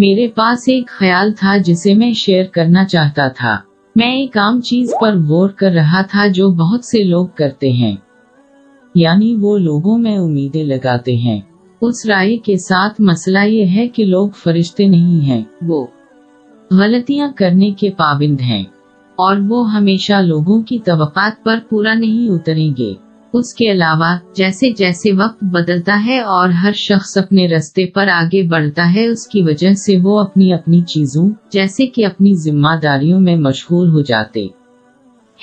میرے پاس ایک خیال تھا جسے میں شیئر کرنا چاہتا تھا۔ میں ایک عام چیز پر غور کر رہا تھا جو بہت سے لوگ کرتے ہیں، یعنی وہ لوگوں میں امیدیں لگاتے ہیں۔ اس رائے کے ساتھ مسئلہ یہ ہے کہ لوگ فرشتے نہیں ہیں، وہ غلطیاں کرنے کے پابند ہیں اور وہ ہمیشہ لوگوں کی توقعات پر پورا نہیں اتریں گے۔ اس کے علاوہ جیسے جیسے وقت بدلتا ہے اور ہر شخص اپنے راستے پر آگے بڑھتا ہے، اس کی وجہ سے وہ اپنی اپنی چیزوں جیسے کہ اپنی ذمہ داریوں میں مشغول ہو جاتے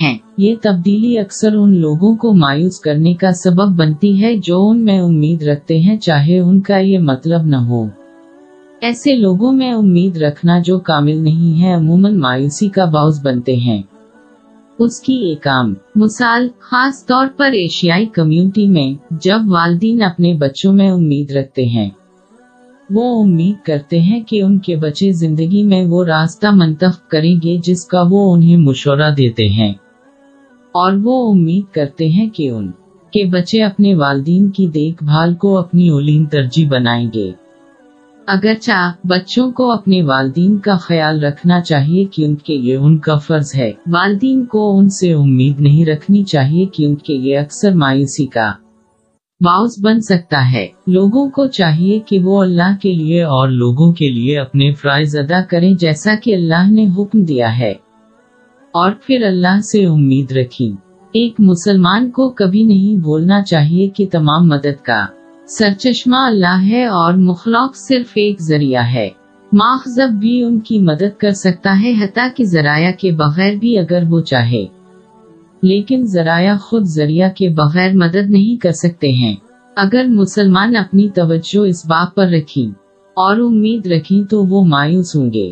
ہیں۔ یہ تبدیلی اکثر ان لوگوں کو مایوس کرنے کا سبب بنتی ہے جو ان میں امید رکھتے ہیں، چاہے ان کا یہ مطلب نہ ہو۔ ایسے لوگوں میں امید رکھنا جو کامل نہیں ہے عموماً مایوسی کا باعث بنتے ہیں۔ اس کی ایک عام مثال خاص طور پر ایشیائی کمیونٹی میں جب والدین اپنے بچوں میں امید رکھتے ہیں، وہ امید کرتے ہیں کہ ان کے بچے زندگی میں وہ راستہ منتخب کریں گے جس کا وہ انہیں مشورہ دیتے ہیں، اور وہ امید کرتے ہیں کہ ان کے بچے اپنے والدین کی دیکھ بھال کو اپنی اولین ترجیح بنائیں گے۔ اگرچہ بچوں کو اپنے والدین کا خیال رکھنا چاہیے کیونکہ یہ ان کا فرض ہے، والدین کو ان سے امید نہیں رکھنی چاہیے کیونکہ یہ اکثر مایوسی کا باعث بن سکتا ہے۔ لوگوں کو چاہیے کہ وہ اللہ کے لیے اور لوگوں کے لیے اپنے فرائض ادا کریں جیسا کہ اللہ نے حکم دیا ہے، اور پھر اللہ سے امید رکھیں۔ ایک مسلمان کو کبھی نہیں بولنا چاہیے کہ تمام مدد کا سرچشمہ اللہ ہے اور مخلوق صرف ایک ذریعہ ہے۔ ماخذب بھی ان کی مدد کر سکتا ہے، حتیٰ کہ ذرائع کے بغیر بھی اگر وہ چاہے، لیکن ذرائع خود ذریعہ کے بغیر مدد نہیں کر سکتے ہیں۔ اگر مسلمان اپنی توجہ اس بات پر رکھیں اور امید رکھیں تو وہ مایوس ہوں گے،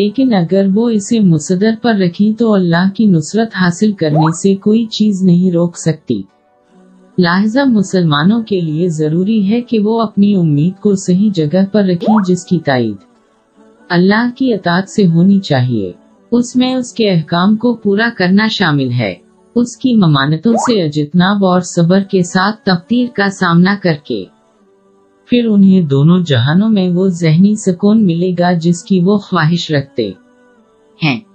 لیکن اگر وہ اسے مصدر پر رکھیں تو اللہ کی نصرت حاصل کرنے سے کوئی چیز نہیں روک سکتی۔ لہذا مسلمانوں کے لیے ضروری ہے کہ وہ اپنی امید کو صحیح جگہ پر رکھیں جس کی تائید اللہ کی اطاعت سے ہونی چاہیے۔ اس میں اس کے احکام کو پورا کرنا شامل ہے، اس کی ممانتوں سے اجتناب اور صبر کے ساتھ تقدیر کا سامنا کر کے۔ پھر انہیں دونوں جہانوں میں وہ ذہنی سکون ملے گا جس کی وہ خواہش رکھتے ہیں۔